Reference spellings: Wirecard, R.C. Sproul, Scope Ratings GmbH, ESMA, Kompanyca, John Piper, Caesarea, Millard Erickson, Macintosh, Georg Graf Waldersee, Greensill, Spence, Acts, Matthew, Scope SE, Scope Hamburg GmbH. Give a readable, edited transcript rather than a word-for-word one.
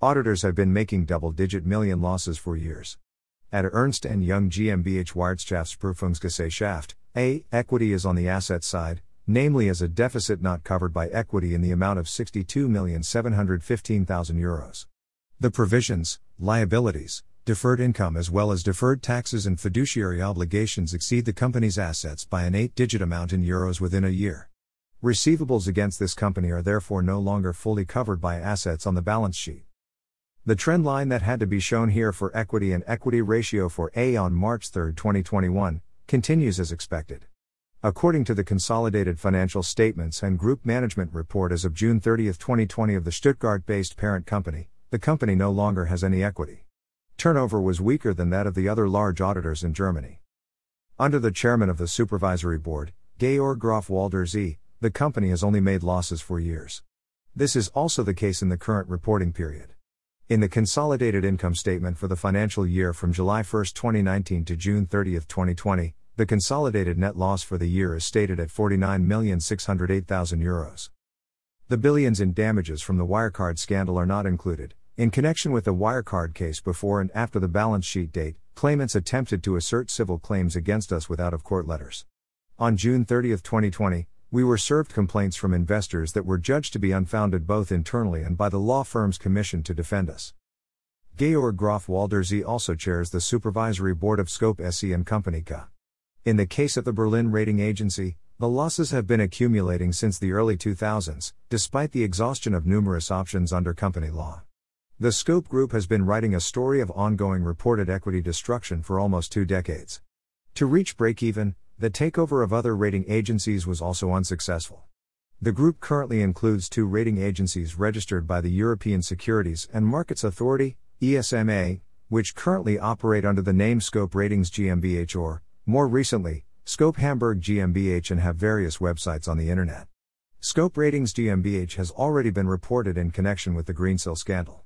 Auditors have been making double-digit million losses for years. At Ernst & Young GmbH Wirtschaftsprüfungsgesellschaft, A, equity is on the asset side, namely as a deficit not covered by equity in the amount of €62,715,000. The provisions, liabilities, deferred income as well as deferred taxes and fiduciary obligations exceed the company's assets by an 8-digit amount in euros within a year. Receivables against this company are therefore no longer fully covered by assets on the balance sheet. The trend line that had to be shown here for equity and equity ratio for A on March 3, 2021, continues as expected. According to the Consolidated Financial Statements and Group Management Report as of June 30, 2020 of the Stuttgart-based parent company, the company no longer has any equity. Turnover was weaker than that of the other large auditors in Germany. Under the chairman of the supervisory board, Georg Graf Waldersee, the company has only made losses for years. This is also the case in the current reporting period. In the consolidated income statement for the financial year from July 1, 2019 to June 30, 2020, the consolidated net loss for the year is stated at €49,608,000. The billions in damages from the Wirecard scandal are not included. In connection with the Wirecard case before and after the balance sheet date, claimants attempted to assert civil claims against us with out-of-court letters. On June 30, 2020, we were served complaints from investors that were judged to be unfounded both internally and by the law firms commissioned to defend us. Georg Graf Waldersee also chairs the supervisory board of Scope SE and Kompanyca. In the case of the Berlin rating agency, the losses have been accumulating since the early 2000s, despite the exhaustion of numerous options under company law. The Scope Group has been writing a story of ongoing reported equity destruction for almost 2 decades. To reach break-even, the takeover of other rating agencies was also unsuccessful. The group currently includes 2 rating agencies registered by the European Securities and Markets Authority, ESMA, which currently operate under the name Scope Ratings GmbH or, more recently, Scope Hamburg GmbH and have various websites on the internet. Scope Ratings GmbH has already been reported in connection with the Greensill scandal.